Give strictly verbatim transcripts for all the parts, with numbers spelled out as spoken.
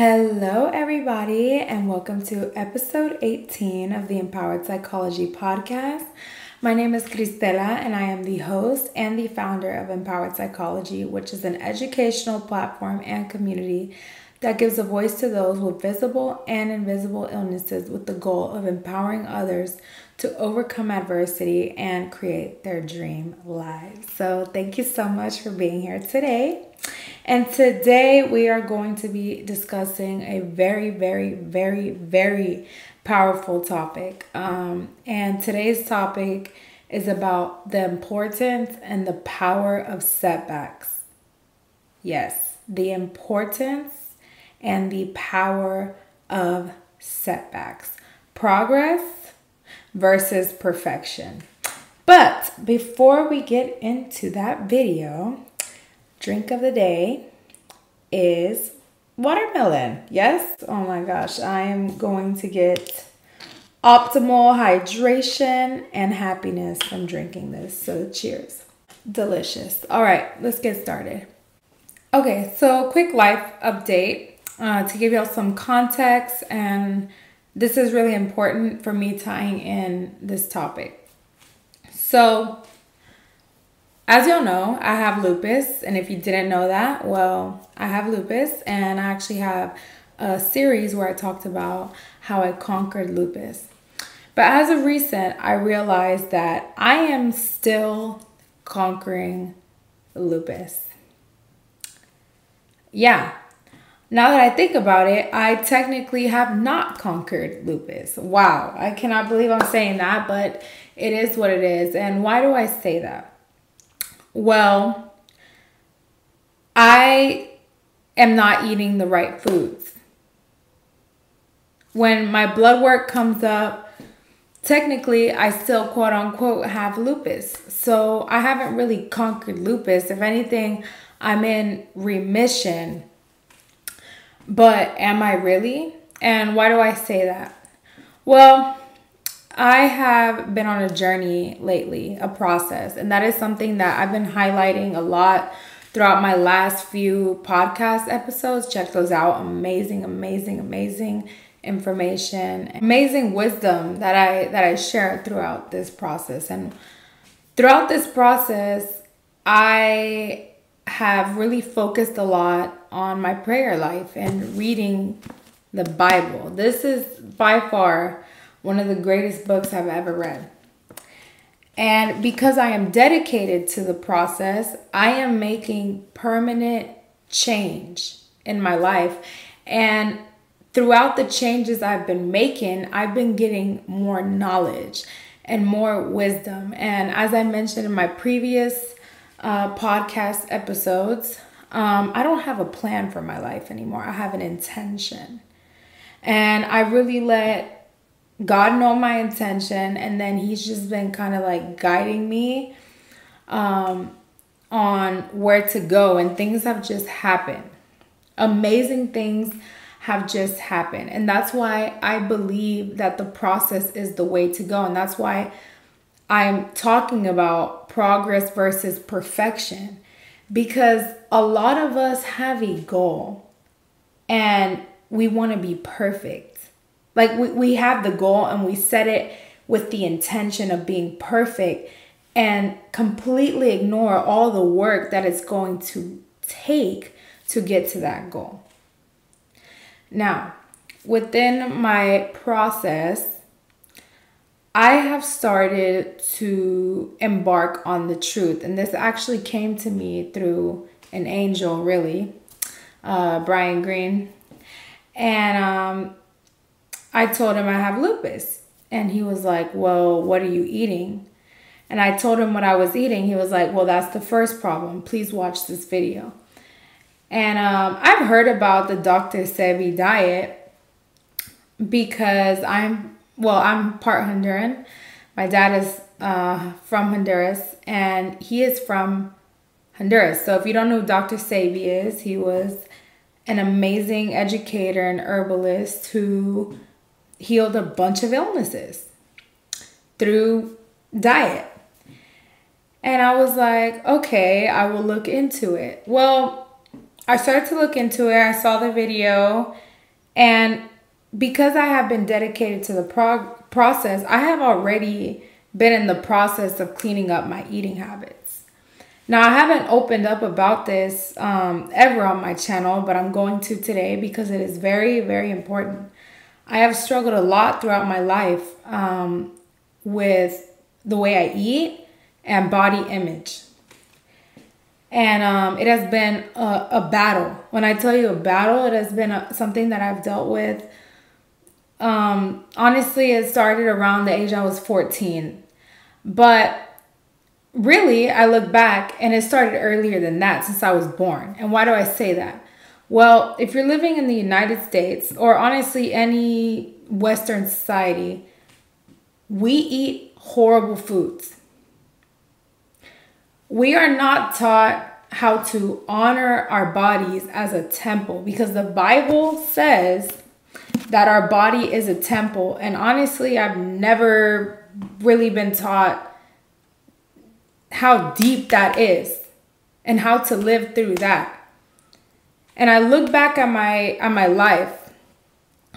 Hello, everybody, and welcome to episode eighteen of the Empowered Psychology Podcast. My name is Cristela, and I am the host and the founder of Empowered Psychology, which is an educational platform and community that gives a voice to those with visible and invisible illnesses with the goal of empowering others to overcome adversity and create their dream lives. So thank you so much for being here today. And today we are going to be discussing a very, very, very, very powerful topic. Um, and today's topic is about the importance and the power of setbacks. Yes, the importance and the power of setbacks. Progress versus perfection. But before we get into that video, drink of the day is watermelon. Yes? Oh my gosh. I am going to get optimal hydration and happiness from drinking this. So cheers. Delicious. All right, let's get started. Okay, so quick life update uh, to give y'all some context. And this is really important for me tying in this topic. So as y'all know, I have lupus, and if you didn't know that, well, I have lupus, and I actually have a series where I talked about how I conquered lupus. But as of recent, I realized that I am still conquering lupus. Yeah, now that I think about it, I technically have not conquered lupus. Wow, I cannot believe I'm saying that, but it is what it is. And why do I say that? Well, I am not eating the right foods. When my blood work comes up, technically I still quote unquote have lupus. So I haven't really conquered lupus. If anything, I'm in remission. But am I really? And why do I say that? Well, I have been on a journey lately, a process, and that is something that I've been highlighting a lot throughout my last few podcast episodes. Check those out. Amazing, amazing, amazing information, amazing wisdom that I that I shared throughout this process. And throughout this process, I have really focused a lot on my prayer life and reading the Bible. This is by far one of the greatest books I've ever read. And because I am dedicated to the process, I am making permanent change in my life. And throughout the changes I've been making, I've been getting more knowledge and more wisdom. And as I mentioned in my previous uh, podcast episodes, um, I don't have a plan for my life anymore. I have an intention. And I really let God know my intention, and then he's just been kind of like guiding me um, on where to go, and things have just happened. Amazing things have just happened, and that's why I believe that the process is the way to go, and that's why I'm talking about progress versus perfection, because a lot of us have a goal, and we want to be perfect. Like we, we have the goal and we set it with the intention of being perfect and completely ignore all the work that it's going to take to get to that goal. Now, within my process, I have started to embark on the truth. And this actually came to me through an angel, really, uh, Brian Green. And um I told him I have lupus, and he was like, well, what are you eating? And I told him what I was eating. He was like, well, that's the first problem. Please watch this video. And um, I've heard about the Doctor Sebi diet because I'm, well, I'm part Honduran. My dad is uh, from Honduras, and he is from Honduras. So if you don't know who Doctor Sebi is, he was an amazing educator and herbalist who healed a bunch of illnesses through diet. And I was like, okay, I will look into it. Well, I started to look into it. I saw the video And because I have been dedicated to the prog- process, I have already been in the process of cleaning up my eating habits. Now, I haven't opened up about this um, ever on my channel, but I'm going to today because it is very, very important. I have struggled a lot throughout my life um, with the way I eat and body image. And um, it has been a, a battle. When I tell you a battle, it has been a, something that I've dealt with. Um, honestly, it started around the age I was fourteen. But really, I look back and it started earlier than that, since I was born. And why do I say that? Well, if you're living in the United States, or honestly any Western society, we eat horrible foods. We are not taught how to honor our bodies as a temple, because the Bible says that our body is a temple. And honestly, I've never really been taught how deep that is and how to live through that. And I look back at my at my life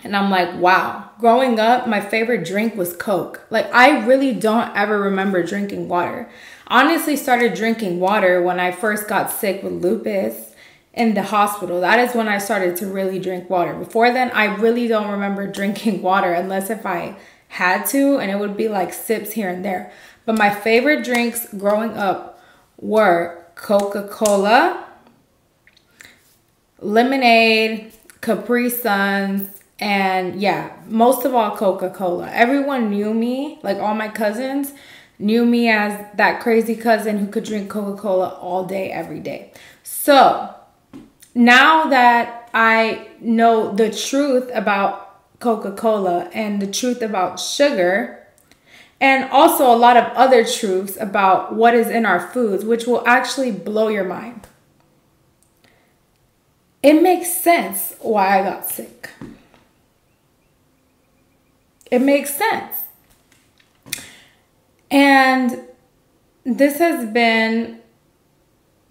and I'm like, wow, growing up, my favorite drink was Coke. Like, I really don't ever remember drinking water. Honestly, started drinking water when I first got sick with lupus in the hospital. That is when I started to really drink water. Before then, I really don't remember drinking water unless if I had to, and it would be like sips here and there. But my favorite drinks growing up were Coca-Cola, lemonade, Capri Suns, and yeah, most of all Coca-Cola. Everyone knew me, like all my cousins knew me as that crazy cousin who could drink Coca-Cola all day, every day. So now that I know the truth about Coca-Cola and the truth about sugar, and also a lot of other truths about what is in our foods, which will actually blow your mind, it makes sense why I got sick. It makes sense. And this has been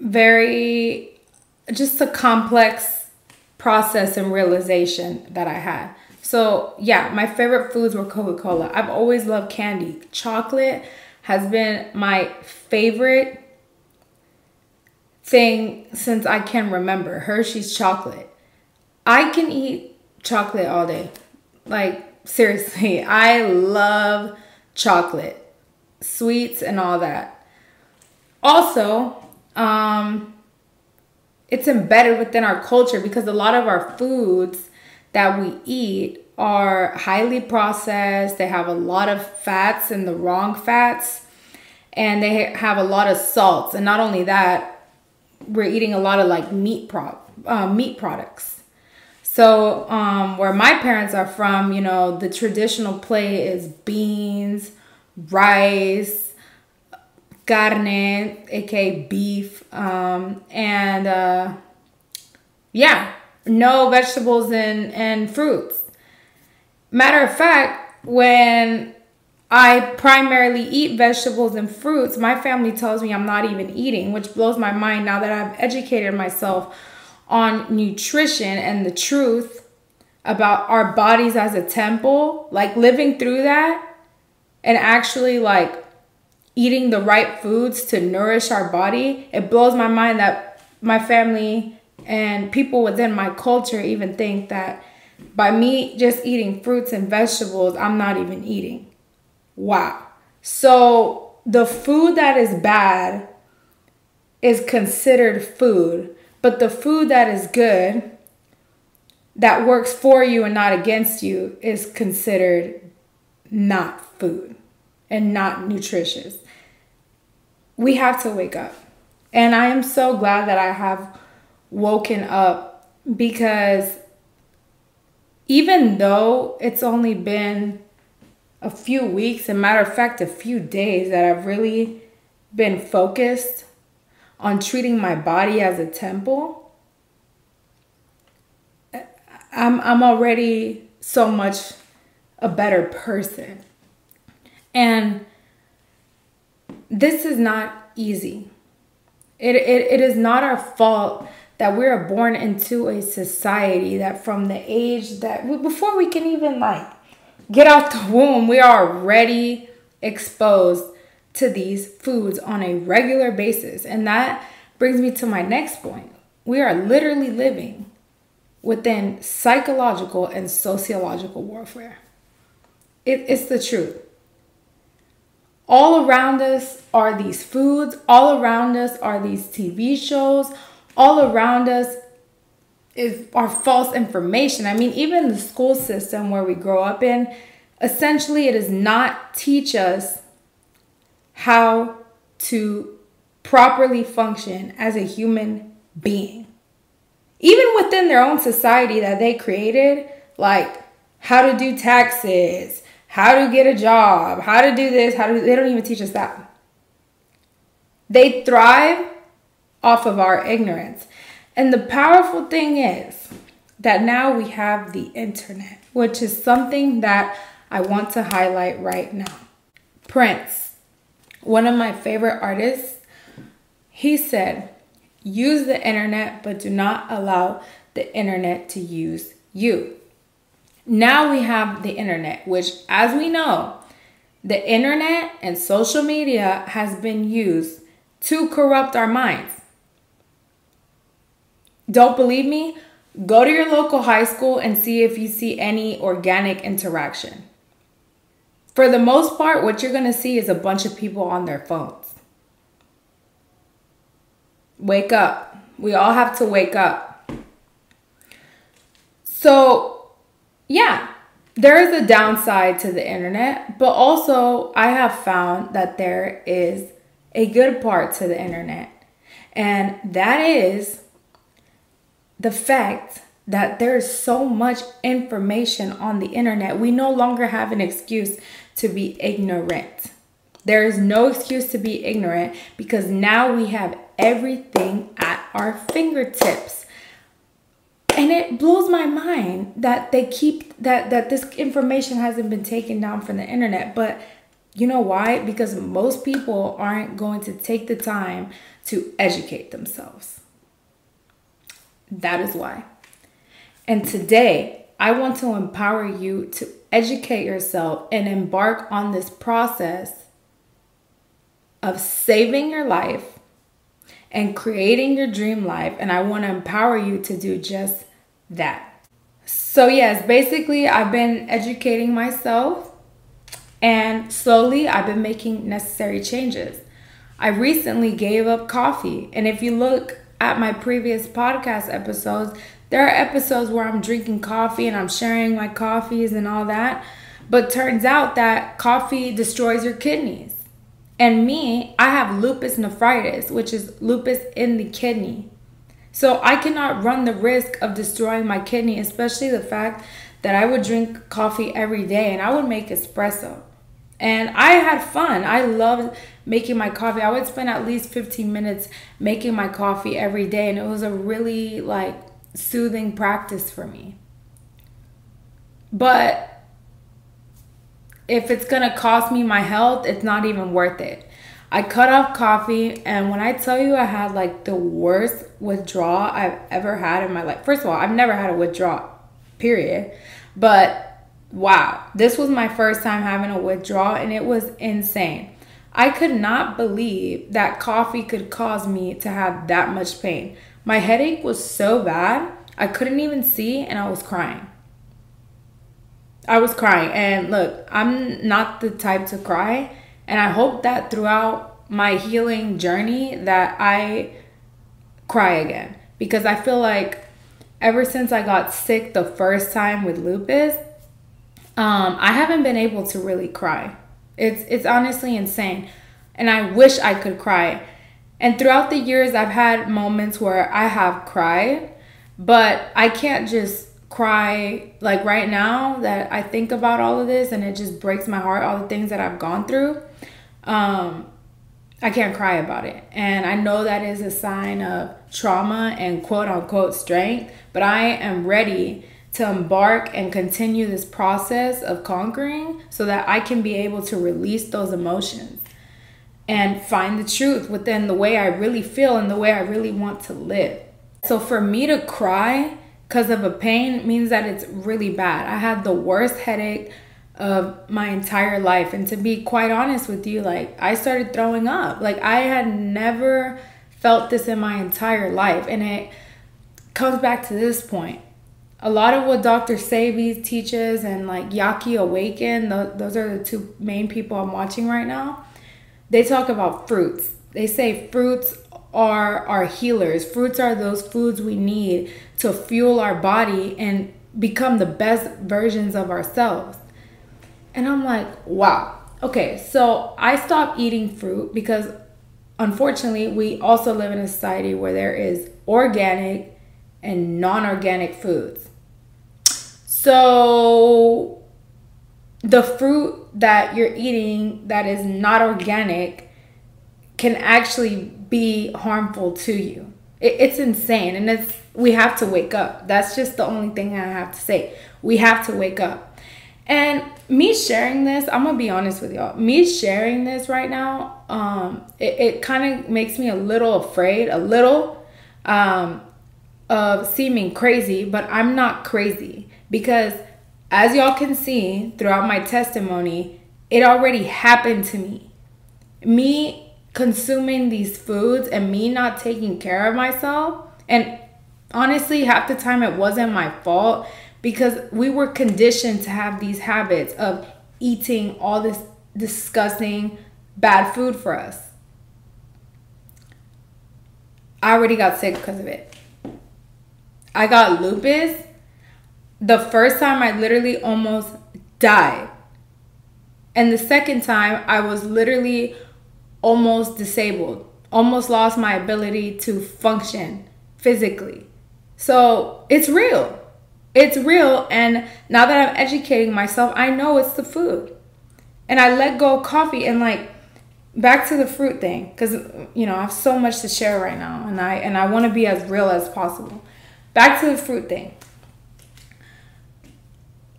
very, just a complex process and realization that I had. So yeah, my favorite foods were Coca-Cola. I've always loved candy. Chocolate has been my favorite thing since I can remember. Hershey's chocolate. I can eat chocolate all day. Like, seriously, I love chocolate. Sweets and all that. Also, um, it's embedded within our culture because a lot of our foods that we eat are highly processed. They have a lot of fats and the wrong fats, and they have a lot of salts. And not only that, we're eating a lot of like meat pro- uh, meat products. So um, where my parents are from, you know, the traditional plate is beans, rice, carne, aka beef, um, and uh, yeah, no vegetables and, and fruits. Matter of fact, when I primarily eat vegetables and fruits, my family tells me I'm not even eating, which blows my mind now that I've educated myself on nutrition and the truth about our bodies as a temple. Like, living through that, and actually like eating the right foods to nourish our body, it blows my mind that my family and people within my culture even think that by me just eating fruits and vegetables, I'm not even eating. Wow. So the food that is bad is considered food, but the food that is good, that works for you and not against you, is considered not food and not nutritious. We have to wake up. And I am so glad that I have woken up, because even though it's only been a few weeks, a matter of fact, a few days that I've really been focused on treating my body as a temple, I'm I'm already so much a better person. And this is not easy. It, it it is not our fault that we're born into a society that from the age that we, before we can even like get out the womb, we are already exposed to these foods on a regular basis. And that brings me to my next point. We are literally living within psychological and sociological warfare. It, it's the truth. All around us are these foods. All around us are these T V shows. All around us is are false information. I mean, even the school system where we grow up in, essentially it does not teach us how to properly function as a human being. Even within their own society that they created, like how to do taxes, how to get a job, how to do this, how to, they don't even teach us that. They thrive off of our ignorance. And the powerful thing is that now we have the internet, which is something that I want to highlight right now. Prince, one of my favorite artists, he said, use the internet, but do not allow the internet to use you. Now we have the internet, which, as we know, the internet and social media has been used to corrupt our minds. Don't believe me? Go to your local high school and see if you see any organic interaction. For the most part, what you're going to see is a bunch of people on their phones. Wake up. We all have to wake up. So, yeah, there is a downside to the internet, but also I have found that there is a good part to the internet. And that is the fact that there is so much information on the internet. We no longer have an excuse to be ignorant. There is no excuse to be ignorant because now we have everything at our fingertips. And it blows my mind that they keep that that this information hasn't been taken down from the internet. But you know why? Because most people aren't going to take the time to educate themselves. That is why. And today, I want to empower you to educate yourself and embark on this process of saving your life and creating your dream life. And I want to empower you to do just that. So yes, basically I've been educating myself and slowly I've been making necessary changes. I recently gave up coffee, and if you look at my previous podcast episodes, there are episodes where I'm drinking coffee and I'm sharing my coffees and all that, but turns out that coffee destroys your kidneys. And me, I have lupus nephritis, which is lupus in the kidney. So I cannot run the risk of destroying my kidney, especially the fact that I would drink coffee every day and I would make espresso. And I had fun. I loved making my coffee. I would spend at least fifteen minutes making my coffee every day. And it was a really like soothing practice for me. But if it's going to cost me my health, it's not even worth it. I cut off coffee, and when I tell you I had like the worst withdrawal I've ever had in my life. First of all, I've never had a withdrawal, period. But wow, this was my first time having a withdrawal, and it was insane. I could not believe that coffee could cause me to have that much pain. My headache was so bad, I couldn't even see, and I was crying. I was crying, and look, I'm not the type to cry, and I hope that throughout my healing journey that I cry again, because I feel like ever since I got sick the first time with lupus, um, I haven't been able to really cry. It's it's honestly insane, and I wish I could cry. And throughout the years, I've had moments where I have cried, but I can't just cry like right now that I think about all of this, and it just breaks my heart, all the things that I've gone through. um I can't cry about it, and I know that is a sign of trauma and quote-unquote strength, but I am ready to embark and continue this process of conquering so that I can be able to release those emotions and find the truth within the way I really feel and the way I really want to live. So for me to cry because of a pain means that it's really bad. I had the worst headache of my entire life. And to be quite honest with you, like, I started throwing up. Like, I had never felt this in my entire life. And it comes back to this point. A lot of what Doctor Sebi teaches and like Yaki Awaken, th- those are the two main people I'm watching right now. They talk about fruits. They say fruits are our healers. Fruits are those foods we need to fuel our body and become the best versions of ourselves. And I'm like, wow. Okay, so I stopped eating fruit because unfortunately we also live in a society where there is organic and non-organic foods. So the fruit that you're eating that is not organic can actually be harmful to you. It, it's insane. And it's, we have to wake up. That's just the only thing I have to say. We have to wake up. And me sharing this, I'm going to be honest with y'all. Me sharing this right now, um, it, it kind of makes me a little afraid, a little um, of seeming crazy. But I'm not crazy because, as y'all can see throughout my testimony, it already happened to me. Me consuming these foods and me not taking care of myself. And honestly, half the time it wasn't my fault because we were conditioned to have these habits of eating all this disgusting bad food for us. I already got sick because of it. I got lupus. The first time I literally almost died. And the second time I was literally almost disabled, almost lost my ability to function physically. So it's real. It's real. And now that I'm educating myself, I know it's the food. And I let go of coffee and, like, back to the fruit thing. Because, you know, I have so much to share right now. And I, and I want to be as real as possible. Back to the fruit thing.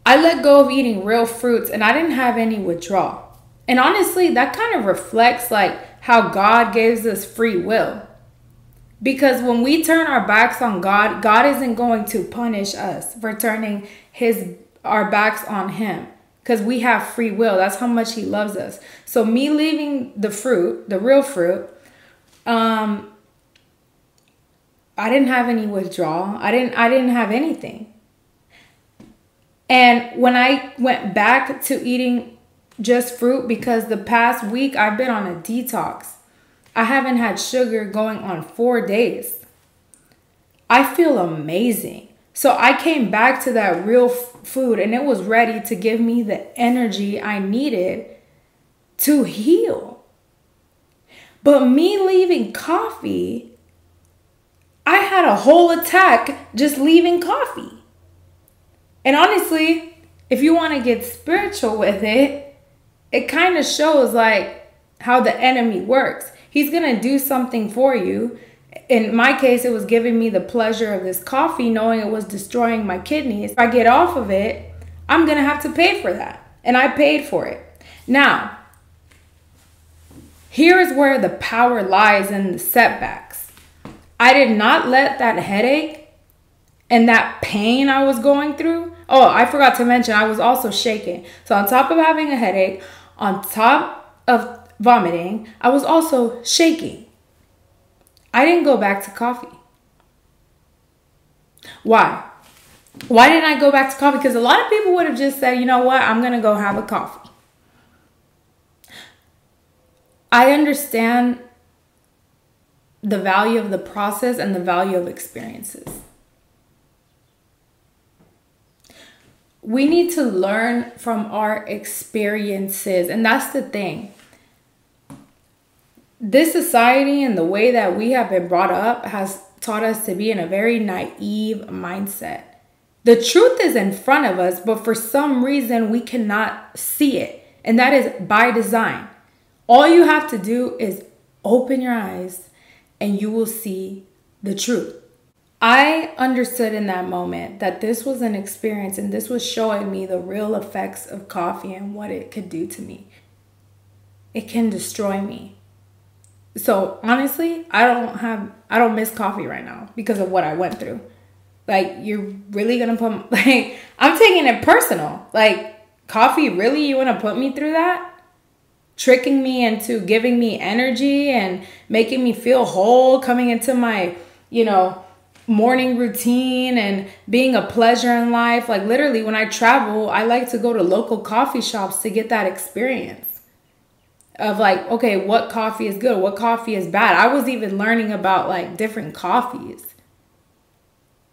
I let go of eating real fruits and I didn't have any withdrawal. And honestly, that kind of reflects like how God gives us free will. Because when we turn our backs on God, God isn't going to punish us for turning his our backs on him. Because we have free will. That's how much he loves us. So me leaving the fruit, the real fruit, um, I didn't have any withdrawal. I didn't, I didn't have anything. And when I went back to eating just fruit, because the past week I've been on a detox. I haven't had sugar going on four days. I feel amazing. So I came back to that real f- food and it was ready to give me the energy I needed to heal. But me leaving coffee, I had a whole attack just leaving coffee. And honestly, if you want to get spiritual with it, it kind of shows like how the enemy works. He's going to do something for you. In my case, it was giving me the pleasure of this coffee, knowing it was destroying my kidneys. If I get off of it, I'm going to have to pay for that. And I paid for it. Now, here is where the power lies in the setbacks. I did not let that headache and that pain I was going through. Oh, I forgot to mention, I was also shaking. So on top of having a headache, on top of vomiting, I was also shaking. I didn't go back to coffee. Why? Why didn't I go back to coffee? Because a lot of people would have just said, you know what, I'm going to go have a coffee. I understand the value of the process and the value of experiences. We need to learn from our experiences. And that's the thing. This society and the way that we have been brought up has taught us to be in a very naive mindset. The truth is in front of us, but for some reason we cannot see it. And that is by design. All you have to do is open your eyes and you will see the truth. I understood in that moment that this was an experience and this was showing me the real effects of coffee and what it could do to me. It can destroy me. So honestly, I don't have, I don't miss coffee right now because of what I went through. Like, you're really going to put, like, I'm taking it personal. Like, coffee, really? You want to put me through that? Tricking me into giving me energy and making me feel whole, coming into my, you know, morning routine and being a pleasure in life. Like, literally, when I travel, I like to go to local coffee shops to get that experience of like, okay, what coffee is good? What coffee is bad? I was even learning about like different coffees,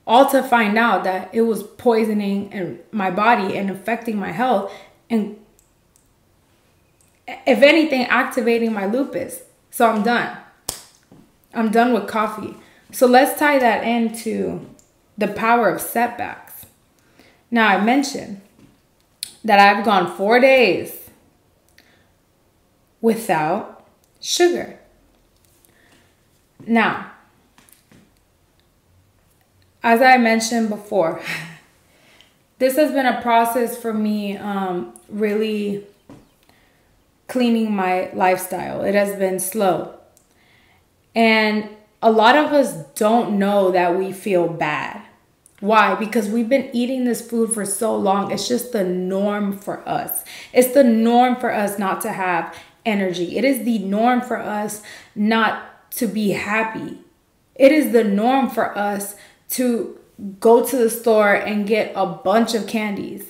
all to find out that it was poisoning and my body and affecting my health, and if anything, activating my lupus. So I'm done. I'm done with coffee. So let's tie that into the power of setbacks. Now, I mentioned that I've gone four days without sugar. Now, as I mentioned before, this has been a process for me, um, really cleaning my lifestyle. It has been slow. And a lot of us don't know that we feel bad. Why? Because we've been eating this food for so long. It's just the norm for us. It's the norm for us not to have energy. It is the norm for us not to be happy. It is the norm for us to go to the store and get a bunch of candies.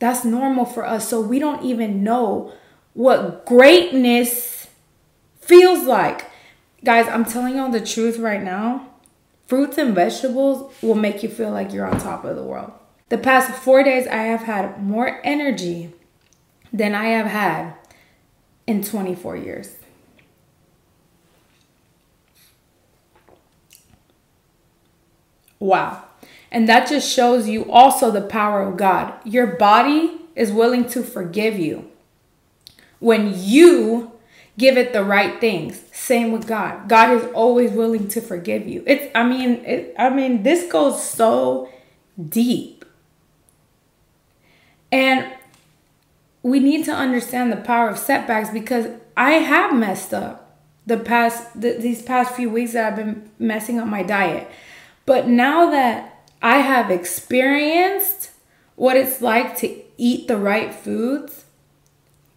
That's normal for us. So we don't even know what greatness feels like. Guys, I'm telling y'all the truth right now. Fruits and vegetables will make you feel like you're on top of the world. The past four days, I have had more energy than I have had in twenty-four years. Wow. And that just shows you also the power of God. Your body is willing to forgive you when you give it the right things. Same with God. God is always willing to forgive you. It's, I mean, it, I mean, this goes so deep. And we need to understand the power of setbacks, because I have messed up the past, th- these past few weeks that I've been messing up my diet. But now that I have experienced what it's like to eat the right foods,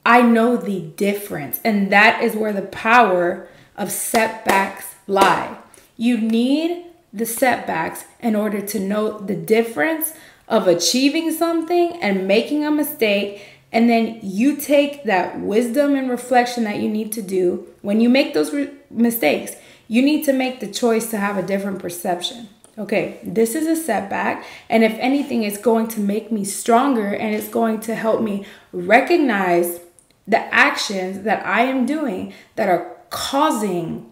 I know the difference. And that is where the power of setbacks lie. You need the setbacks in order to know the difference of achieving something and making a mistake. And then you take that wisdom and reflection that you need to do when you make those re- mistakes. You need to make the choice to have a different perception. Okay, this is a setback, and if anything, it's going to make me stronger, and it's going to help me recognize the actions that I am doing that are causing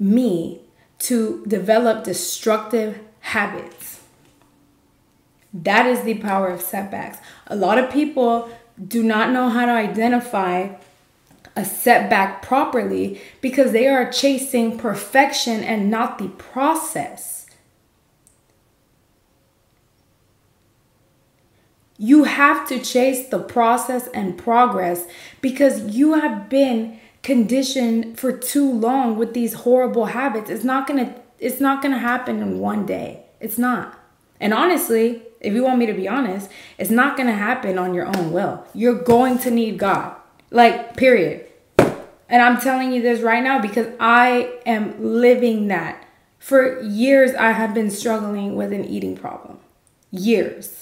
me to develop destructive habits. That is the power of setbacks. A lot of people do not know how to identify a setback properly because they are chasing perfection and not the process. You have to chase the process and progress, because you have been conditioned for too long with these horrible habits. It's not gonna, it's not gonna happen in one day. It's not. And honestly, if you want me to be honest, it's not gonna happen on your own will. You're going to need God. Like, period. And I'm telling you this right now because I am living that. For years, I have been struggling with an eating problem. Years.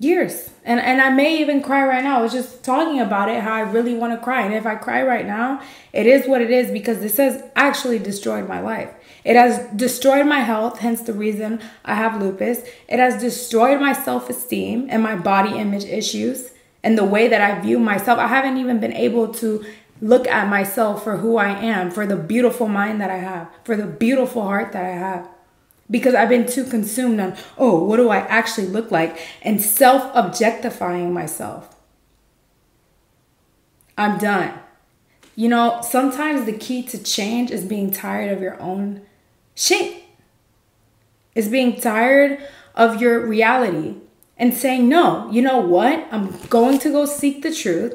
Years. And and I may even cry right now. I was just talking about it, how I really want to cry. And if I cry right now, it is what it is, because this has actually destroyed my life. It has destroyed my health, hence the reason I have lupus. It has destroyed my self-esteem and my body image issues. And the way that I view myself, I haven't even been able to look at myself for who I am, for the beautiful mind that I have, for the beautiful heart that I have. Because I've been too consumed on, oh, what do I actually look like? And self-objectifying myself. I'm done. You know, sometimes the key to change is being tired of your own shit. It's being tired of your reality. And saying, no, you know what? I'm going to go seek the truth.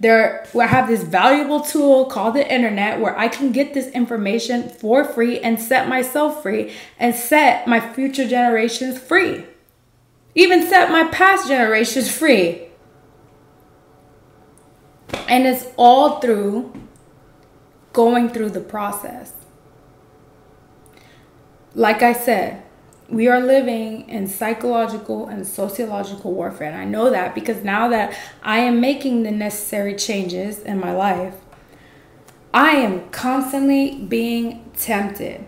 There, I have this valuable tool called the internet where I can get this information for free and set myself free and set my future generations free. Even set my past generations free. And it's all through going through the process. Like I said, we are living in psychological and sociological warfare. And I know that because now that I am making the necessary changes in my life, I am constantly being tempted.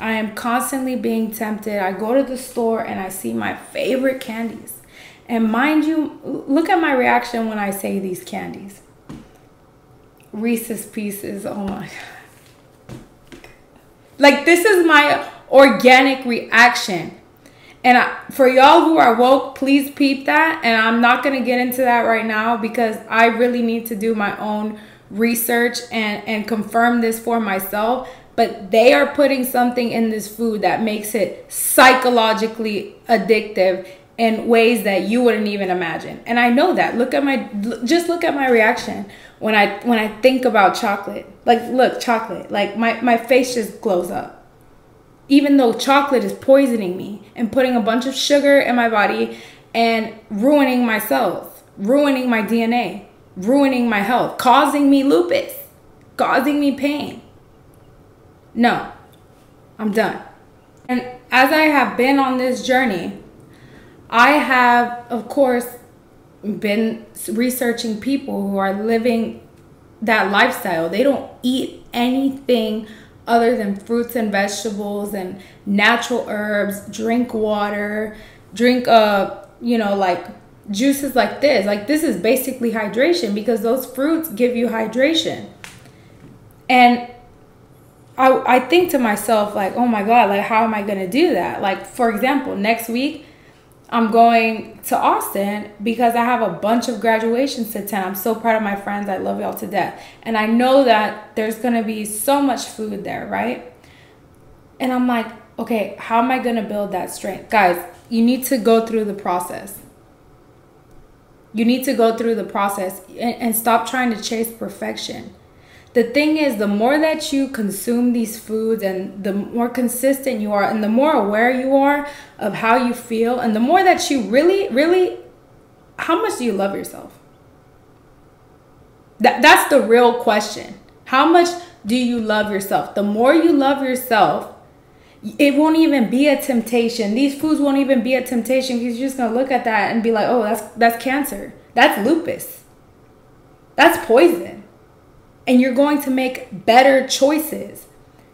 I am constantly being tempted. I go to the store and I see my favorite candies. And mind you, look at my reaction when I say these candies. Reese's Pieces, oh my God. Like, this is my organic reaction. And I, for y'all who are woke, please peep that. And I'm not going to get into that right now because I really need to do my own research and, and confirm this for myself. But they are putting something in this food that makes it psychologically addictive in ways that you wouldn't even imagine. And I know that. Look at my, just look at my reaction when I when I think about chocolate. Like, look, chocolate. Like, my, my face just glows up. Even though chocolate is poisoning me and putting a bunch of sugar in my body and ruining my cells, ruining my D N A, ruining my health, causing me lupus, causing me pain. No, I'm done. And as I have been on this journey, I have, of course, been researching people who are living that lifestyle. They don't eat anything other than fruits and vegetables and natural herbs, drink water, drink, uh, you know, like juices like this. Like, this is basically hydration because those fruits give you hydration. And I, I think to myself, like, oh my God, like, how am I going to do that? Like, for example, next week, I'm going to Austin because I have a bunch of graduations to attend. I'm so proud of my friends. I love y'all to death. And I know that there's going to be so much food there, right? And I'm like, okay, how am I going to build that strength? Guys, you need to go through the process. You need to go through the process and, and stop trying to chase perfection. The thing is, the more that you consume these foods and the more consistent you are and the more aware you are of how you feel and the more that you really, really, how much do you love yourself? That, that's the real question. How much do you love yourself? The more you love yourself, it won't even be a temptation. These foods won't even be a temptation because you're just going to look at that and be like, oh, that's that's cancer. That's lupus. That's poison. And you're going to make better choices.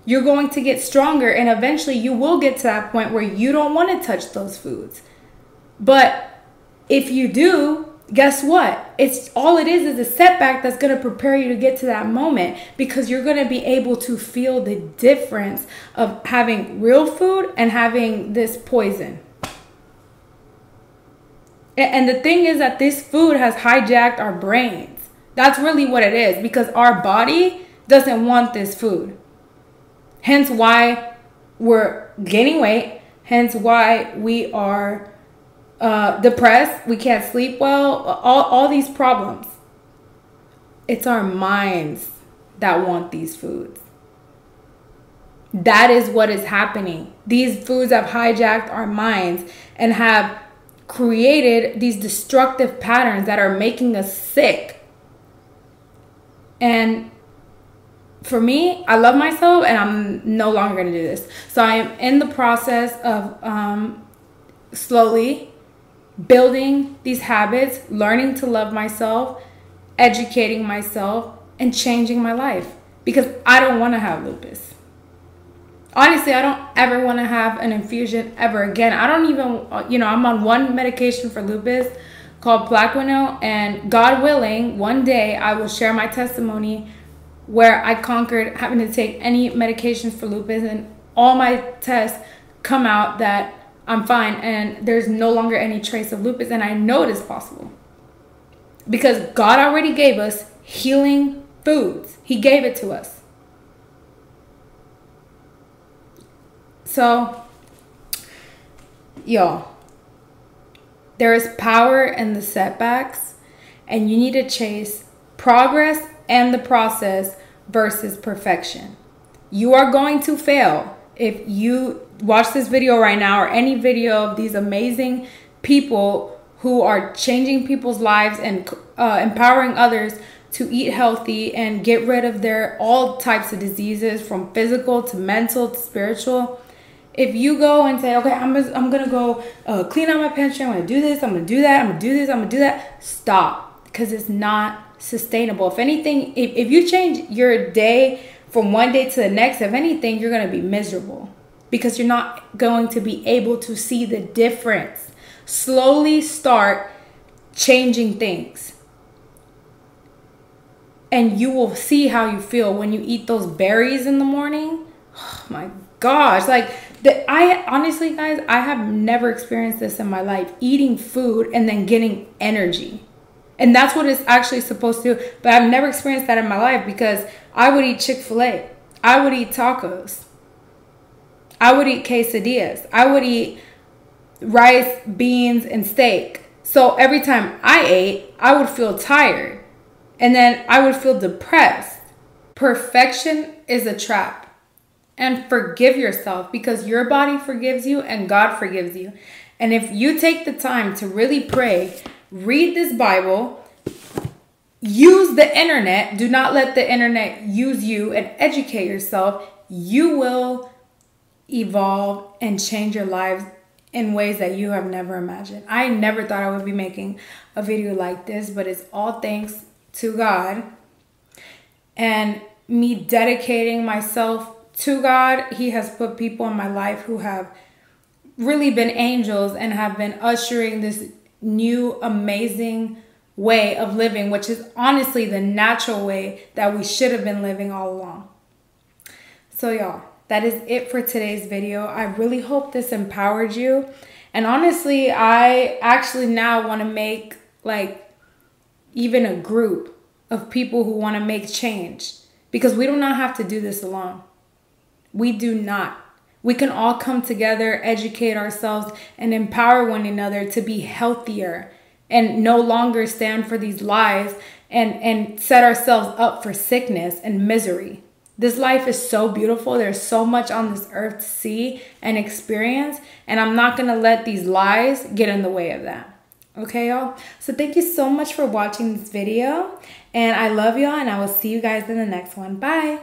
You're going to get stronger. And eventually you will get to that point where you don't want to touch those foods. But if you do, guess what? It's all it is is a setback that's going to prepare you to get to that moment. Because you're going to be able to feel the difference of having real food and having this poison. And the thing is that this food has hijacked our brains. That's really what it is, because our body doesn't want this food. Hence why we're gaining weight. Hence why we are uh, depressed. We can't sleep well. All, all these problems. It's our minds that want these foods. That is what is happening. These foods have hijacked our minds and have created these destructive patterns that are making us sick. And for me, I love myself and I'm no longer going to do this. So I am in the process of um, slowly building these habits, learning to love myself, educating myself, and changing my life. Because I don't want to have lupus. Honestly, I don't ever want to have an infusion ever again. I don't even, you know, I'm on one medication for lupus called Plaquenil, and God willing, one day I will share my testimony where I conquered having to take any medications for lupus, and all my tests come out that I'm fine and there's no longer any trace of lupus. And I know it is possible because God already gave us healing foods. He gave it to us. So, y'all, there is power in the setbacks, and you need to chase Progress and the process versus perfection. You are going to fail. If you watch this video right now or any video of these amazing people who are changing people's lives and uh, empowering others to eat healthy and get rid of their all types of diseases, from physical to mental to spiritual. If you go and say, okay, I'm, I'm going to go uh, clean out my pantry. I'm going to do this. I'm going to do that. I'm going to do this. I'm going to do that. Stop, because it's not sustainable. If anything, if, if you change your day from one day to the next, if anything, you're going to be miserable because you're not going to be able to see the difference. Slowly start changing things, and you will see how you feel when you eat those berries in the morning. Oh my gosh. Like, the, I honestly, guys, I have never experienced this in my life, eating food and then getting energy. And that's what it's actually supposed to do. But I've never experienced that in my life because I would eat Chick-fil-A. I would eat tacos. I would eat quesadillas. I would eat rice, beans, and steak. So every time I ate, I would feel tired. And then I would feel depressed. Perfection is a trap. And forgive yourself, because your body forgives you and God forgives you. And if you take the time to really pray, read this Bible, use the internet. Do not let the internet use you, and educate yourself. You will evolve and change your lives in ways that you have never imagined. I never thought I would be making a video like this, but it's all thanks to God and me dedicating myself to God. He has put people in my life who have really been angels and have been ushering this new amazing way of living, which is honestly the natural way that we should have been living all along. So y'all, that is it for today's video. I really hope this empowered you. And honestly, I actually now want to make like even a group of people who want to make change, because we do not have to do this alone. We do not. We can all come together, educate ourselves, and empower one another to be healthier and no longer stand for these lies and, and set ourselves up for sickness and misery. This life is so beautiful. There's so much on this earth to see and experience, and I'm not going to let these lies get in the way of that. Okay, y'all. So thank you so much for watching this video, and I love y'all, and I will see you guys in the next one. Bye.